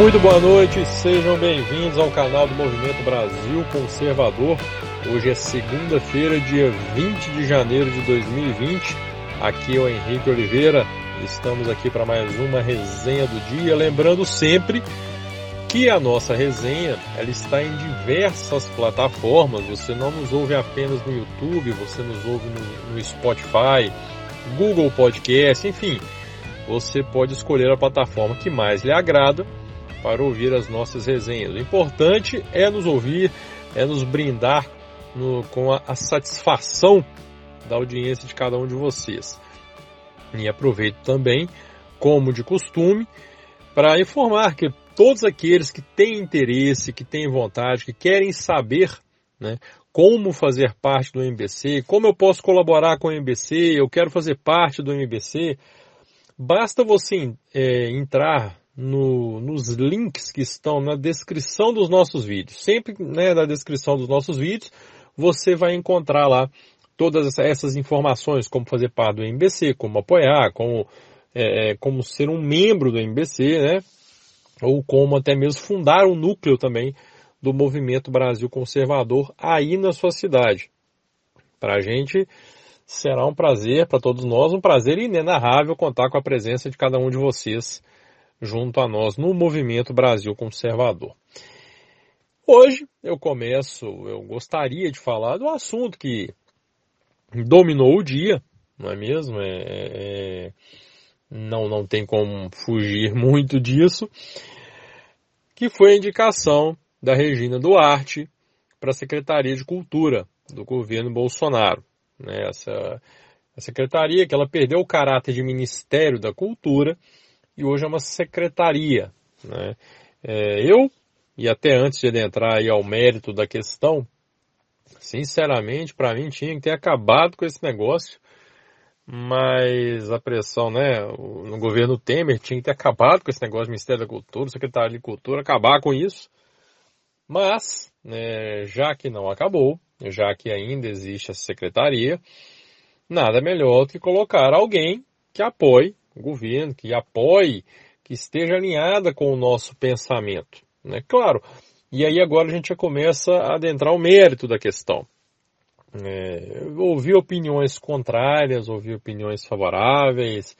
Muito boa noite, sejam bem-vindos ao canal do Movimento Brasil Conservador. Hoje é segunda-feira, dia 20 de janeiro de 2020. Aqui é o Henrique Oliveira. Estamos aqui para mais uma resenha do dia. Lembrando sempre que a nossa resenha ela está em diversas plataformas. Você não nos ouve apenas no YouTube, você nos ouve no Spotify, Google Podcast, enfim. Você pode escolher a plataforma que mais lhe agrada para ouvir as nossas resenhas. O importante é nos ouvir, é nos brindar com a satisfação da audiência de cada um de vocês. E aproveito também, como de costume, para informar que todos aqueles que têm interesse, que têm vontade, que querem saber, né, como fazer parte do MBC, como eu posso colaborar com o MBC, eu quero fazer parte do MBC, basta você entrar nos links que estão na descrição dos nossos vídeos. Sempre, né, na descrição dos nossos vídeos você vai encontrar lá todas essas informações, como fazer parte do MBC, como apoiar, como ser um membro do MBC, né? Ou como até mesmo fundar um núcleo também do Movimento Brasil Conservador aí na sua cidade. Para a gente será um prazer, para todos nós, um prazer inenarrável contar com a presença de cada um de vocês junto a nós no Movimento Brasil Conservador. Hoje eu gostaria de falar do assunto que dominou o dia, não é mesmo? Não tem como fugir muito disso, que foi a indicação da Regina Duarte para a Secretaria de Cultura do governo Bolsonaro. A secretaria que ela perdeu o caráter de Ministério da Cultura e hoje é uma secretaria, né? E até antes de adentrar aí ao mérito da questão, sinceramente, para mim tinha que ter acabado com esse negócio, mas a pressão, né, no governo Temer tinha que ter acabado com esse negócio do Ministério da Cultura, Secretaria de Cultura, acabar com isso, mas, né, já que não acabou, já que ainda existe essa secretaria, nada melhor do que colocar alguém que apoie o governo, que apoie, que esteja alinhada com o nosso pensamento, né? Claro, e aí agora a gente já começa a adentrar o mérito da questão. Ouvi opiniões contrárias, ouvi opiniões favoráveis.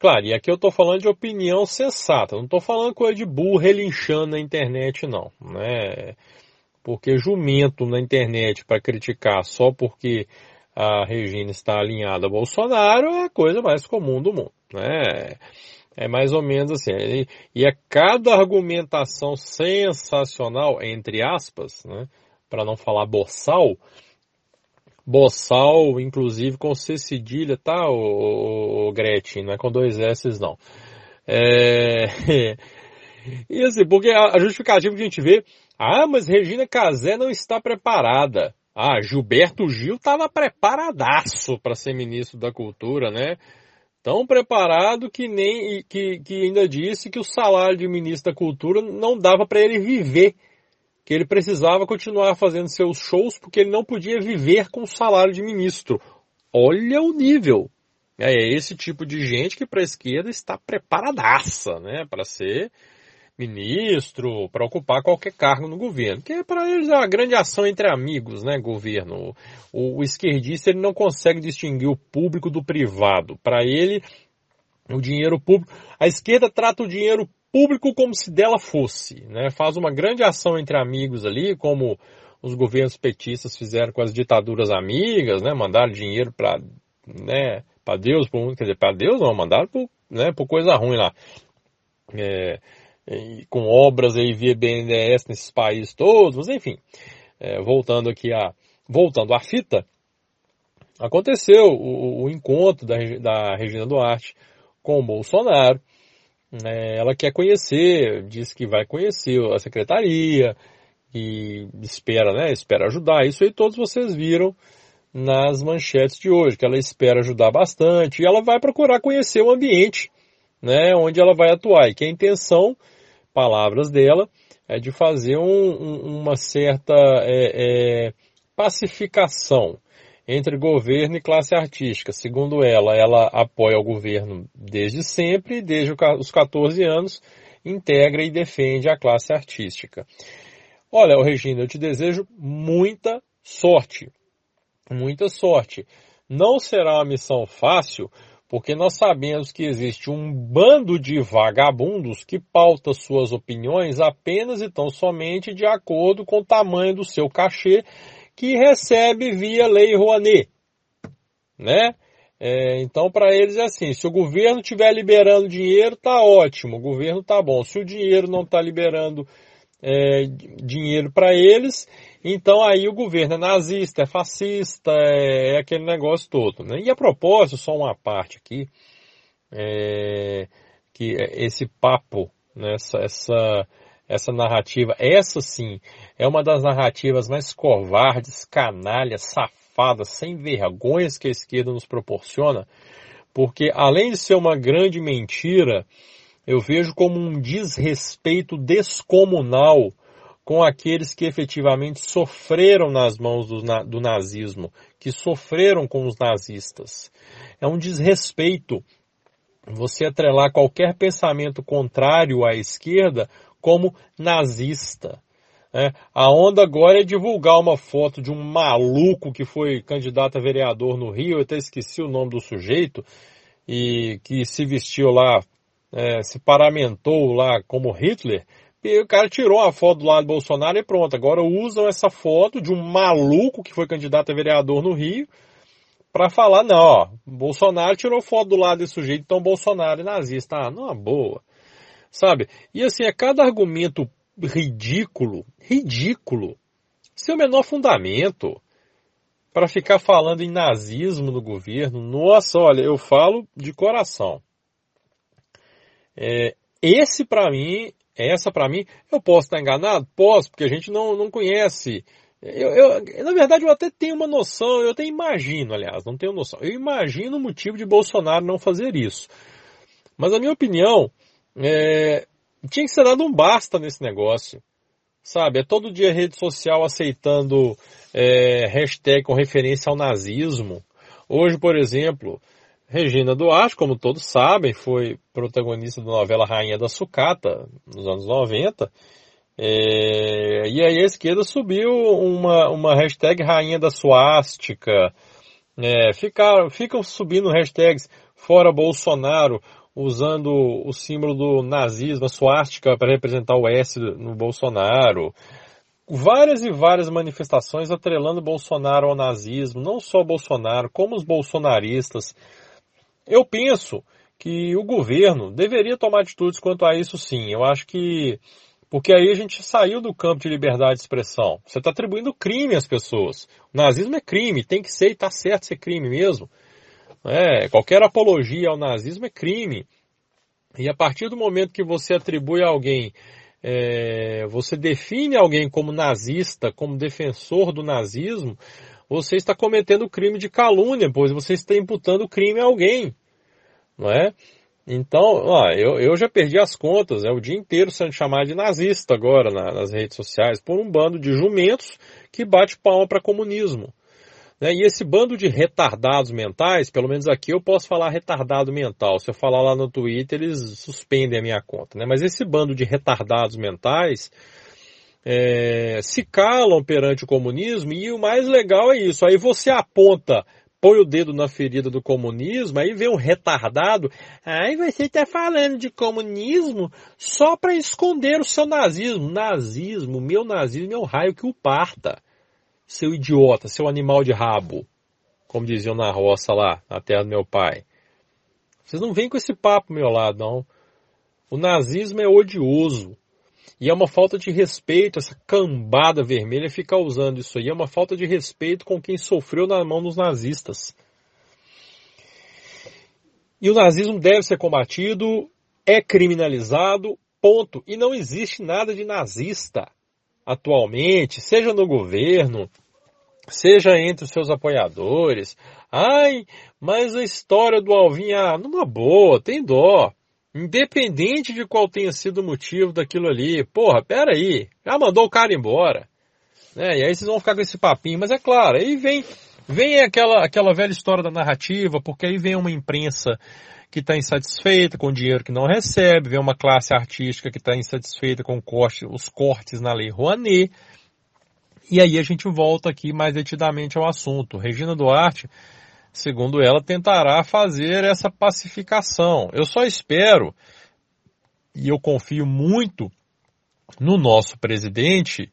Claro, e aqui eu estou falando de opinião sensata, não estou falando coisa de burro relinchando na internet, não, né? Porque jumento na internet para criticar só porque a Regina está alinhada a Bolsonaro é a coisa mais comum do mundo, né? É mais ou menos assim. E a cada argumentação sensacional, entre aspas, né, para não falar boçal, inclusive com C cedilha, tá, o Gretchen, não é com dois S's, não. E assim, porque a justificativa que a gente vê, mas Regina Casé não está preparada. Gilberto Gil estava preparadaço para ser ministro da Cultura, né? Tão preparado que nem que ainda disse que o salário de ministro da Cultura não dava para ele viver, que ele precisava continuar fazendo seus shows porque ele não podia viver com o salário de ministro. Olha o nível. É esse tipo de gente que para a esquerda está preparadaça, né, para ser ministro, para ocupar qualquer cargo no governo, que para eles é uma grande ação entre amigos, né, governo. O esquerdista ele não consegue distinguir o público do privado. Para ele, o dinheiro público, a esquerda trata o dinheiro público como se dela fosse, né? Faz uma grande ação entre amigos ali, como os governos petistas fizeram com as ditaduras amigas, né, mandaram dinheiro para, né, para Deus, mandaram para, né, coisa ruim lá. Com obras aí via BNDES nesses países todos, mas enfim, voltando à fita, aconteceu o encontro da Regina Duarte com o Bolsonaro, ela quer conhecer, diz que vai conhecer a secretaria, e espera ajudar, isso aí todos vocês viram nas manchetes de hoje, que ela espera ajudar bastante, e ela vai procurar conhecer o ambiente, né, onde ela vai atuar, e que a intenção, palavras dela, é de fazer uma certa pacificação entre governo e classe artística. Segundo ela apoia o governo desde sempre, desde os 14 anos, integra e defende a classe artística. Olha, Regina, eu te desejo muita sorte. Muita sorte. Não será uma missão fácil, porque nós sabemos que existe um bando de vagabundos que pauta suas opiniões apenas e tão somente de acordo com o tamanho do seu cachê que recebe via Lei Rouanet, né? Então, para eles é assim, se o governo estiver liberando dinheiro, tá ótimo, o governo tá bom. Se o dinheiro não está liberando dinheiro para eles, então aí o governo é nazista, é fascista, é aquele negócio todo, né? E a propósito, só uma parte aqui, que esse papo, né, essa narrativa, essa sim, é uma das narrativas mais covardes, canalhas, safadas, sem vergonhas que a esquerda nos proporciona, porque além de ser uma grande mentira, eu vejo como um desrespeito descomunal com aqueles que efetivamente sofreram nas mãos do nazismo, que sofreram com os nazistas. É um desrespeito você atrelar qualquer pensamento contrário à esquerda como nazista. A onda agora é divulgar uma foto de um maluco que foi candidato a vereador no Rio, eu até esqueci o nome do sujeito, e que se vestiu lá, se paramentou lá como Hitler, e o cara tirou a foto do lado do Bolsonaro e pronto. Agora usam essa foto de um maluco que foi candidato a vereador no Rio para falar, não, ó, Bolsonaro tirou foto do lado desse sujeito, então Bolsonaro é nazista. Ah, não é boa. Sabe? E assim, é cada argumento ridículo, sem o menor fundamento, para ficar falando em nazismo no governo. Nossa, olha, eu falo de coração. Essa para mim, eu posso estar enganado? Posso, porque a gente não conhece. Na verdade, eu até tenho uma noção, eu até imagino, aliás, não tenho noção. Eu imagino o motivo de Bolsonaro não fazer isso. Mas a minha opinião, tinha que ser dado um basta nesse negócio. Sabe, é todo dia rede social aceitando hashtag com referência ao nazismo. Hoje, por exemplo, Regina Duarte, como todos sabem, foi protagonista da novela Rainha da Sucata, nos anos 90. E aí a esquerda subiu uma hashtag Rainha da Suástica. Ficam subindo hashtags Fora Bolsonaro, usando o símbolo do nazismo, a suástica, para representar o S no Bolsonaro. Várias e várias manifestações atrelando Bolsonaro ao nazismo, não só Bolsonaro, como os bolsonaristas. Eu penso que o governo deveria tomar atitudes quanto a isso, sim. Eu acho que... porque aí a gente saiu do campo de liberdade de expressão. Você está atribuindo crime às pessoas. O nazismo é crime, tem que ser, e está certo ser crime mesmo. Qualquer apologia ao nazismo é crime. E a partir do momento que você atribui a alguém... você define alguém como nazista, como defensor do nazismo, você está cometendo crime de calúnia, pois você está imputando crime a alguém, não é? Então, eu já perdi as contas, o dia inteiro sendo chamado de nazista agora nas redes sociais por um bando de jumentos que bate palma para comunismo, né? E esse bando de retardados mentais, pelo menos aqui eu posso falar retardado mental, se eu falar lá no Twitter eles suspendem a minha conta, né? Mas esse bando de retardados mentais se calam perante o comunismo, e o mais legal é isso, aí você aponta, põe o dedo na ferida do comunismo, aí vem um retardado, aí você está falando de comunismo só para esconder o seu nazismo. Meu nazismo é o raio que o parta. Seu idiota, seu animal de rabo, como diziam na roça lá, na terra do meu pai. Vocês não vêm com esse papo, meu lado, não. O nazismo é odioso. E é uma falta de respeito, essa cambada vermelha ficar usando isso aí. É uma falta de respeito com quem sofreu na mão dos nazistas. E o nazismo deve ser combatido, é criminalizado, ponto. E não existe nada de nazista atualmente, seja no governo, seja entre os seus apoiadores. Ai, mas a história do Alvin, numa boa, tem dó. Independente de qual tenha sido o motivo daquilo ali. Porra, peraí, já mandou o cara embora. E aí vocês vão ficar com esse papinho, mas é claro, aí vem aquela velha história da narrativa, porque aí vem uma imprensa que está insatisfeita com o dinheiro que não recebe, vê uma classe artística que está insatisfeita com os cortes na Lei Rouanet. E aí a gente volta aqui mais detidamente ao assunto. Regina Duarte, segundo ela, tentará fazer essa pacificação. Eu só espero, e eu confio muito no nosso presidente,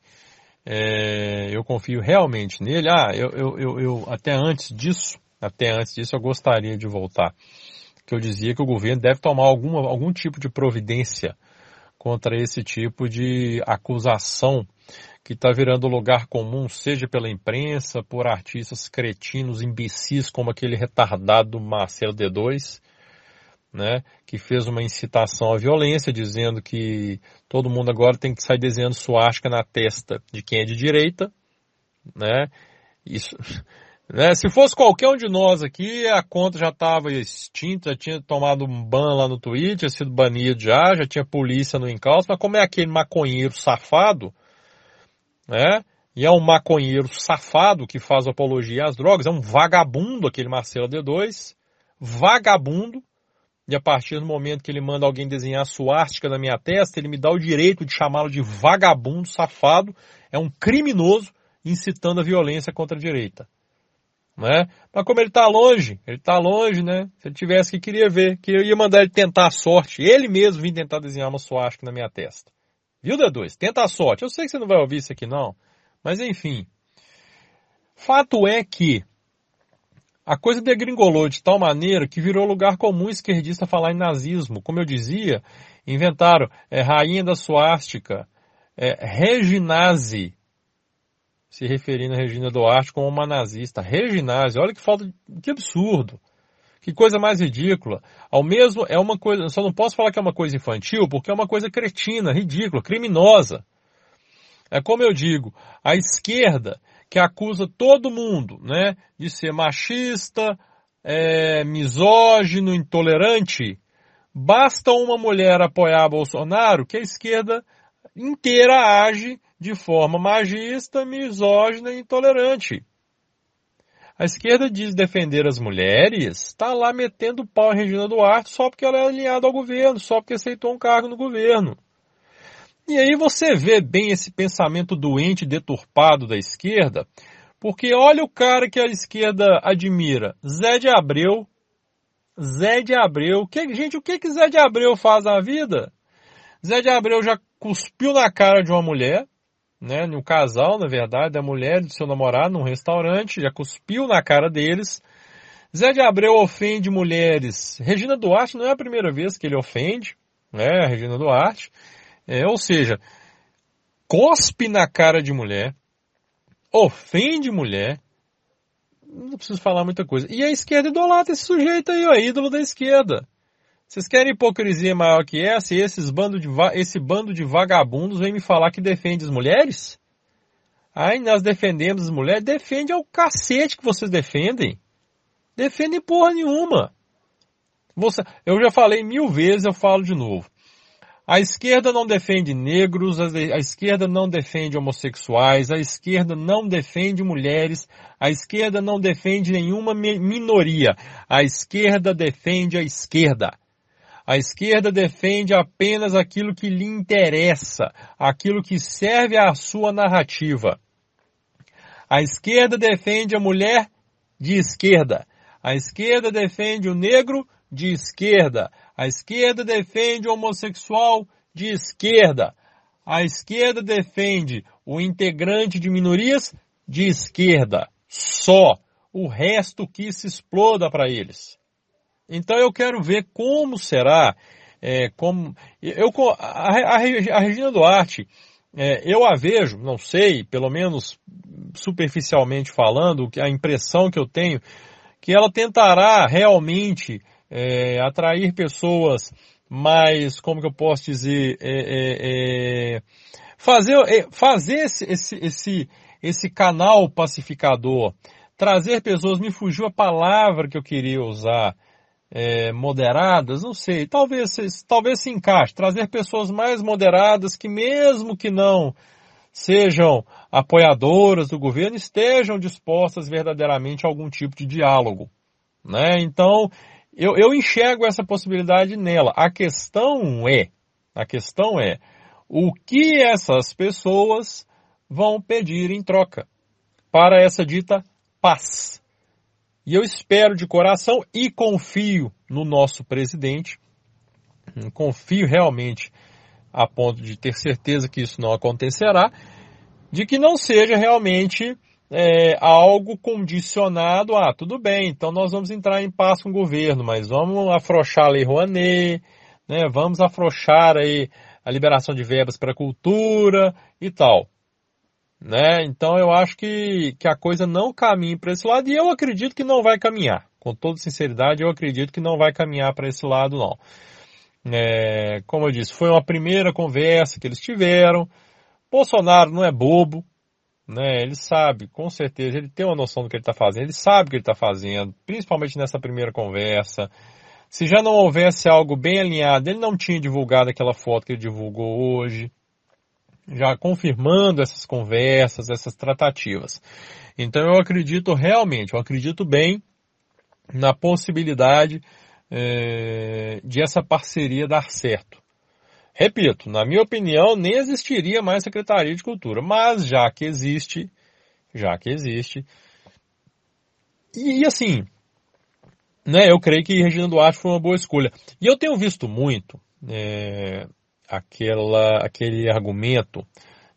eu confio realmente nele. Até antes disso eu gostaria de voltar, que eu dizia que o governo deve tomar algum tipo de providência contra esse tipo de acusação que está virando lugar comum, seja pela imprensa, por artistas cretinos, imbecis, como aquele retardado Marcelo D2, né, que fez uma incitação à violência, dizendo que todo mundo agora tem que sair desenhando suástica na testa de quem é de direita, né? Isso, né? Se fosse qualquer um de nós aqui, a conta já estava extinta, já tinha tomado um ban lá no Twitter, tinha sido banido já tinha polícia no encalço, mas como é aquele maconheiro safado, né? E é um maconheiro safado que faz apologia às drogas, é um vagabundo aquele Marcelo D2, vagabundo, e a partir do momento que ele manda alguém desenhar a suástica na minha testa, ele me dá o direito de chamá-lo de vagabundo, safado, é um criminoso incitando a violência contra a direita, né? Mas como ele está longe, né? Se ele tivesse que queria ver, que eu ia mandar ele tentar a sorte, ele mesmo vim tentar desenhar uma suástica na minha testa. Viu, D2? Tenta a sorte. Eu sei que você não vai ouvir isso aqui, não. Mas, enfim. Fato é que a coisa degringolou de tal maneira que virou lugar comum esquerdista falar em nazismo. Como eu dizia, inventaram Rainha da Suástica, Reginazi, se referindo a Regina Duarte como uma nazista. Reginazi, olha que falta, que absurdo. Que coisa mais ridícula. Ao mesmo, é uma coisa, só não posso falar que é uma coisa infantil, porque é uma coisa cretina, ridícula, criminosa. É como eu digo, a esquerda que acusa todo mundo, né, de ser machista, misógino, intolerante, basta uma mulher apoiar Bolsonaro que a esquerda inteira age de forma machista, misógina e intolerante. A esquerda diz defender as mulheres, está lá metendo pau em Regina Duarte só porque ela é alinhada ao governo, só porque aceitou um cargo no governo. E aí você vê bem esse pensamento doente e deturpado da esquerda, porque olha o cara que a esquerda admira, Zé de Abreu. Gente, o que Zé de Abreu faz na vida? Zé de Abreu já cuspiu na cara de uma mulher, né, no casal, na verdade, da mulher e do seu namorado, num restaurante, já cuspiu na cara deles. Zé de Abreu ofende mulheres. Regina Duarte não é a primeira vez que ele ofende, né, a Regina Duarte. Ou seja, cospe na cara de mulher, ofende mulher, não preciso falar muita coisa. E a esquerda idolatra esse sujeito aí, ó, ídolo da esquerda. Vocês querem hipocrisia maior que essa e esse bando de vagabundos vem me falar que defende as mulheres? Ai, nós defendemos as mulheres? Defende ao cacete que vocês defendem. Defendem porra nenhuma. Eu já falei 1000 vezes, eu falo de novo. A esquerda não defende negros, a esquerda não defende homossexuais, a esquerda não defende mulheres, a esquerda não defende nenhuma minoria. A esquerda defende a esquerda. A esquerda defende apenas aquilo que lhe interessa, aquilo que serve à sua narrativa. A esquerda defende a mulher de esquerda. A esquerda defende o negro de esquerda. A esquerda defende o homossexual de esquerda. A esquerda defende o integrante de minorias de esquerda. Só o resto que se exploda para eles. Então eu quero ver como será, a Regina Duarte, eu a vejo, não sei, pelo menos superficialmente falando, a impressão que eu tenho, que ela tentará realmente atrair pessoas mais, como que eu posso dizer, fazer esse canal pacificador, trazer pessoas, me fugiu a palavra que eu queria usar, moderadas, não sei, talvez se encaixe, trazer pessoas mais moderadas que mesmo que não sejam apoiadoras do governo, estejam dispostas verdadeiramente a algum tipo de diálogo, né? Então, Eu enxergo essa possibilidade nela. A questão é o que essas pessoas vão pedir em troca para essa dita paz. E eu espero de coração e confio no nosso presidente, confio realmente a ponto de ter certeza que isso não acontecerá, de que não seja realmente algo condicionado a tudo bem, então nós vamos entrar em paz com o governo, mas vamos afrouxar a Lei Rouanet, né? Vamos afrouxar aí a liberação de verbas para a cultura e tal. Né? Então eu acho que a coisa não caminha para esse lado e eu acredito que não vai caminhar. Com toda sinceridade, eu acredito que não vai caminhar para esse lado, não. Como eu disse, foi uma primeira conversa que eles tiveram. Bolsonaro não é bobo. Né, ele sabe, com certeza, ele tem uma noção do que ele está fazendo, ele sabe o que ele está fazendo, principalmente nessa primeira conversa. Se já não houvesse algo bem alinhado, ele não tinha divulgado aquela foto que ele divulgou hoje, já confirmando essas conversas, essas tratativas. Então eu acredito realmente, eu acredito bem na possibilidade de essa parceria dar certo. Repito, na minha opinião, nem existiria mais Secretaria de Cultura, mas já que existe, e assim, né, eu creio que Regina Duarte foi uma boa escolha. E eu tenho visto muito aquele argumento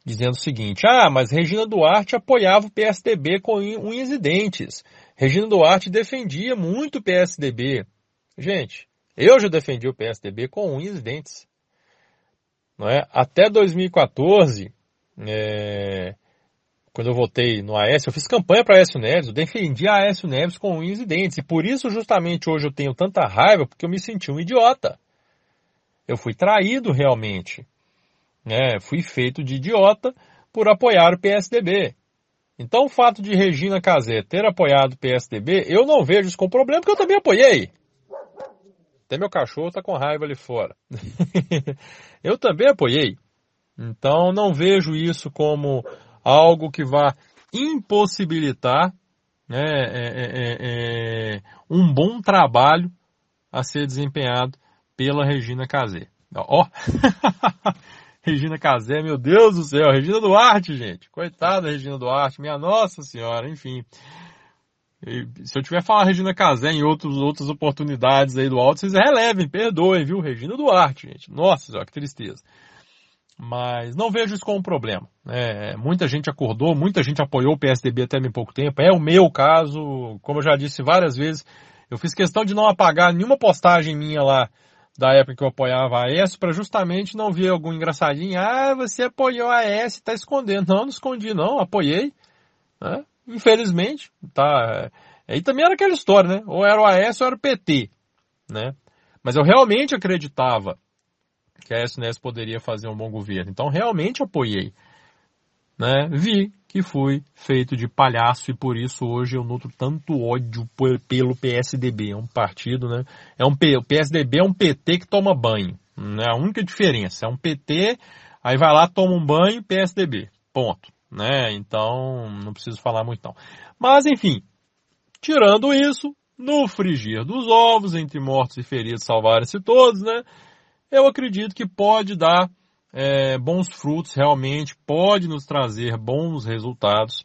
dizendo o seguinte, mas Regina Duarte apoiava o PSDB com unhas e dentes, Regina Duarte defendia muito o PSDB. Gente, eu já defendi o PSDB com unhas e dentes. Não é? Até 2014, quando eu votei no Aécio, eu fiz campanha para Aécio Neves, eu defendi a Aécio Neves com unhas e dentes. E por isso, justamente, hoje eu tenho tanta raiva, porque eu me senti um idiota. Eu fui traído realmente. Né? Fui feito de idiota por apoiar o PSDB. Então, o fato de Regina Casé ter apoiado o PSDB, eu não vejo isso como problema, porque eu também apoiei. Até meu cachorro tá com raiva ali fora. Eu também apoiei. Então não vejo isso como algo que vá impossibilitar um bom trabalho a ser desempenhado pela Regina Casé. Ó, Regina Casé, meu Deus do céu, Regina Duarte, gente. Coitada Regina Duarte, minha Nossa Senhora, enfim. Se eu tiver falado Regina Casé em outras oportunidades aí do alto, vocês relevem, perdoem, viu? Regina Duarte, gente. Nossa, que tristeza. Mas não vejo isso como um problema. Muita gente acordou, muita gente apoiou o PSDB até bem pouco tempo. É o meu caso, como eu já disse várias vezes, eu fiz questão de não apagar nenhuma postagem minha lá da época que eu apoiava a Aécio, para justamente não ver algum engraçadinho. Você apoiou a Aécio e tá escondendo. Não escondi, não. Apoiei, né? Infelizmente, tá. Aí também era aquela história, né? Ou era o Aécio ou era o PT, né? Mas eu realmente acreditava que a Aécio Neves poderia fazer um bom governo. Então, realmente apoiei, né? Vi que fui feito de palhaço e por isso hoje eu nutro tanto ódio pelo PSDB. É um partido, né? O PSDB é um PT que toma banho, né? A única diferença. É um PT, aí vai lá, toma um banho, PSDB. Ponto. Né? Então, não preciso falar muito não. Mas, enfim, tirando isso, no frigir dos ovos, entre mortos e feridos salvarem-se todos, né? Eu acredito que pode dar bons frutos, realmente, pode nos trazer bons resultados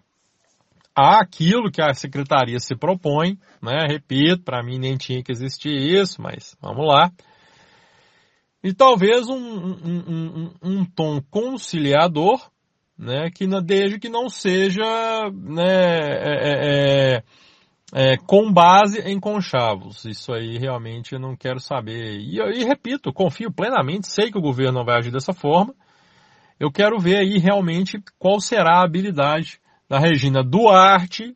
àquilo que a secretaria se propõe, né? Repito, para mim nem tinha que existir isso, mas vamos lá. E talvez um tom conciliador, né, que desde que não seja com base em conchavos. Isso aí realmente eu não quero saber. E repito, confio plenamente, sei que o governo não vai agir dessa forma. Eu quero ver aí realmente qual será a habilidade da Regina Duarte.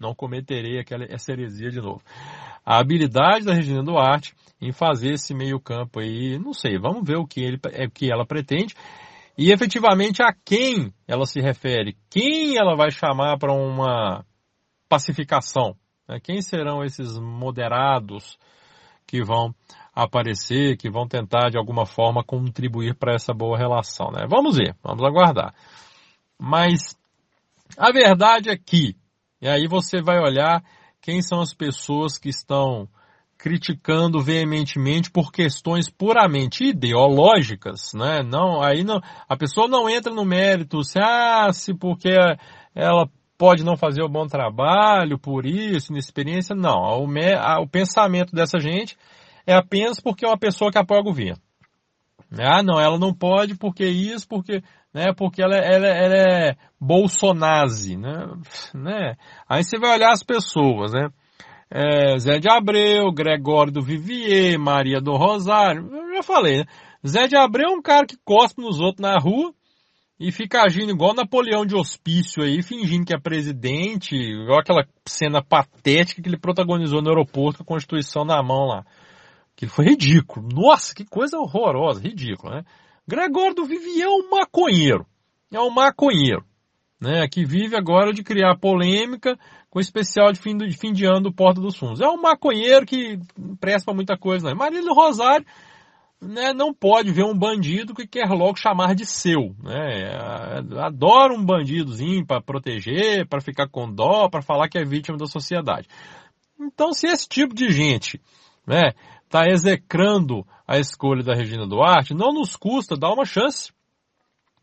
Não cometerei essa heresia de novo. A habilidade da Regina Duarte em fazer esse meio campo aí, não sei, vamos ver o que ela pretende. E efetivamente a quem ela se refere, quem ela vai chamar para uma pacificação, né? Quem serão esses moderados que vão aparecer, que vão tentar de alguma forma contribuir para essa boa relação, né? Vamos ver, vamos aguardar. Mas a verdade é que, e aí você vai olhar quem são as pessoas que estão criticando veementemente por questões puramente ideológicas, né? Não, aí não, a pessoa não entra no mérito se porque ela pode não fazer o bom trabalho, por isso, inexperiência, não. O pensamento dessa gente é apenas porque é uma pessoa que apoia o governo. Ah, não, ela não pode porque isso, porque ela é bolsonazi, né? Aí você vai olhar as pessoas, né? Zé de Abreu, Gregorio Duvivier, Maria do Rosário, eu já falei, né? Zé de Abreu é um cara que cospe nos outros na rua e fica agindo igual Napoleão de Hospício aí, fingindo que é presidente, igual aquela cena patética que ele protagonizou no aeroporto com a Constituição na mão lá. Que foi ridículo. Nossa, que coisa horrorosa, ridícula, né? Gregorio Duvivier é um maconheiro. É um maconheiro, né? Que vive agora de criar polêmica com o especial de fim de ano do Porta dos Fundos. É um maconheiro que presta pra muita coisa, né? Maria do Rosário, né, não pode ver um bandido que quer logo chamar de seu, né? Adora um bandidozinho pra proteger, pra ficar com dó, pra falar que é vítima da sociedade. Então, se esse tipo de gente, né, está execrando a escolha da Regina Duarte, não nos custa dar uma chance,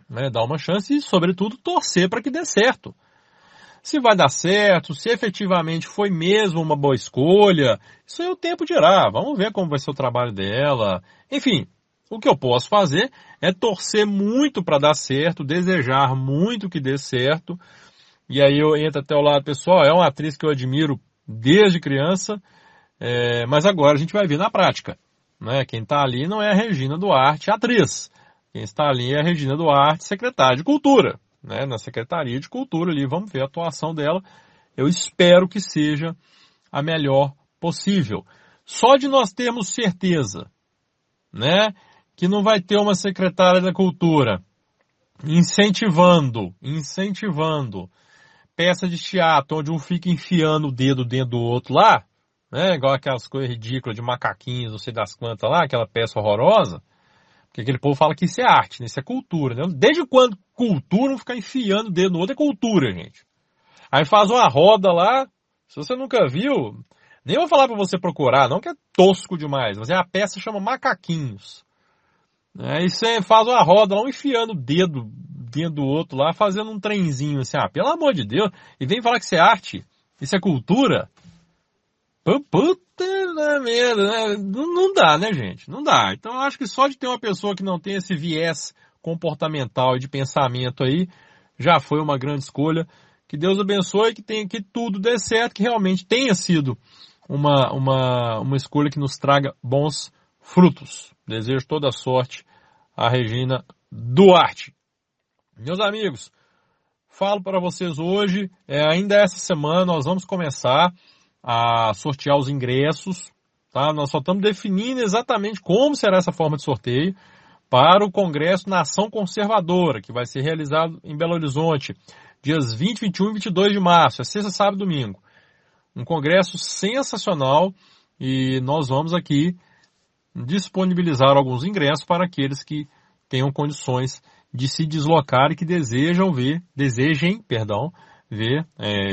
né? Dar uma chance e, sobretudo, torcer para que dê certo. Se vai dar certo, se efetivamente foi mesmo uma boa escolha, isso aí o tempo dirá. Vamos ver como vai ser o trabalho dela. Enfim, o que eu posso fazer é torcer muito para dar certo, desejar muito que dê certo. E aí eu entro até o lado pessoal. É uma atriz que eu admiro desde criança. Mas agora a gente vai ver na prática, né? Quem está ali não é a Regina Duarte, atriz. Quem está ali é a Regina Duarte, secretária de Cultura, né? Na Secretaria de Cultura ali, vamos ver a atuação dela. Eu espero que seja a melhor possível. Só de nós termos certeza, né, que não vai ter uma secretária da Cultura incentivando peça de teatro onde um fica enfiando o dedo dentro do outro lá, né, igual aquelas coisas ridículas de Macaquinhos, não sei das quantas lá, aquela peça horrorosa, porque aquele povo fala que isso é arte, né? Isso é cultura, né? Desde quando cultura não ficar enfiando o dedo no outro é cultura, gente? Aí faz uma roda lá, se você nunca viu, nem vou falar pra você procurar, não, que é tosco demais, mas é a peça que chama Macaquinhos. Aí você faz uma roda lá, um enfiando o dedo dentro do outro lá, fazendo um trenzinho assim, pelo amor de Deus, e vem falar que isso é arte, isso é cultura. Puta merda, né? Não dá, né, gente? Não dá. Então, eu acho que só de ter uma pessoa que não tem esse viés comportamental e de pensamento aí, já foi uma grande escolha. Que Deus abençoe, que tudo dê certo, que realmente tenha sido uma escolha que nos traga bons frutos. Desejo toda a sorte à Regina Duarte. Meus amigos, falo para vocês hoje, ainda essa semana nós vamos começar a sortear os ingressos, tá? Nós só estamos definindo exatamente como será essa forma de sorteio para o Congresso Nação Conservadora, que vai ser realizado em Belo Horizonte, dias 20, 21 e 22 de março, é sexta, sábado e domingo. Um congresso sensacional e nós vamos aqui disponibilizar alguns ingressos para aqueles que tenham condições de se deslocar e que desejem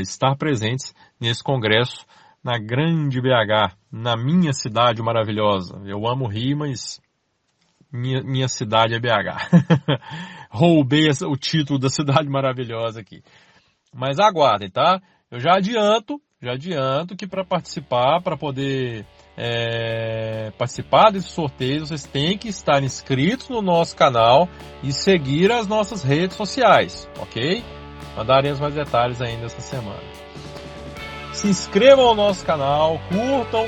estar presentes nesse congresso na grande BH, na minha cidade maravilhosa. Eu amo o Rio, mas minha cidade é BH. Roubei o título da cidade maravilhosa aqui. Mas aguardem, tá? Eu já adianto que para participar, para poder participar desse sorteio, vocês têm que estar inscritos no nosso canal e seguir as nossas redes sociais, ok? Mandaremos mais detalhes ainda essa semana. Se inscrevam no nosso canal, curtam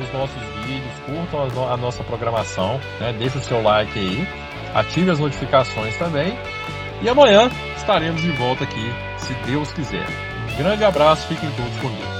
os nossos vídeos, curtam a nossa programação, né? Deixe o seu like aí, ative as notificações também. E amanhã estaremos de volta aqui, se Deus quiser. Um grande abraço, fiquem todos com Deus.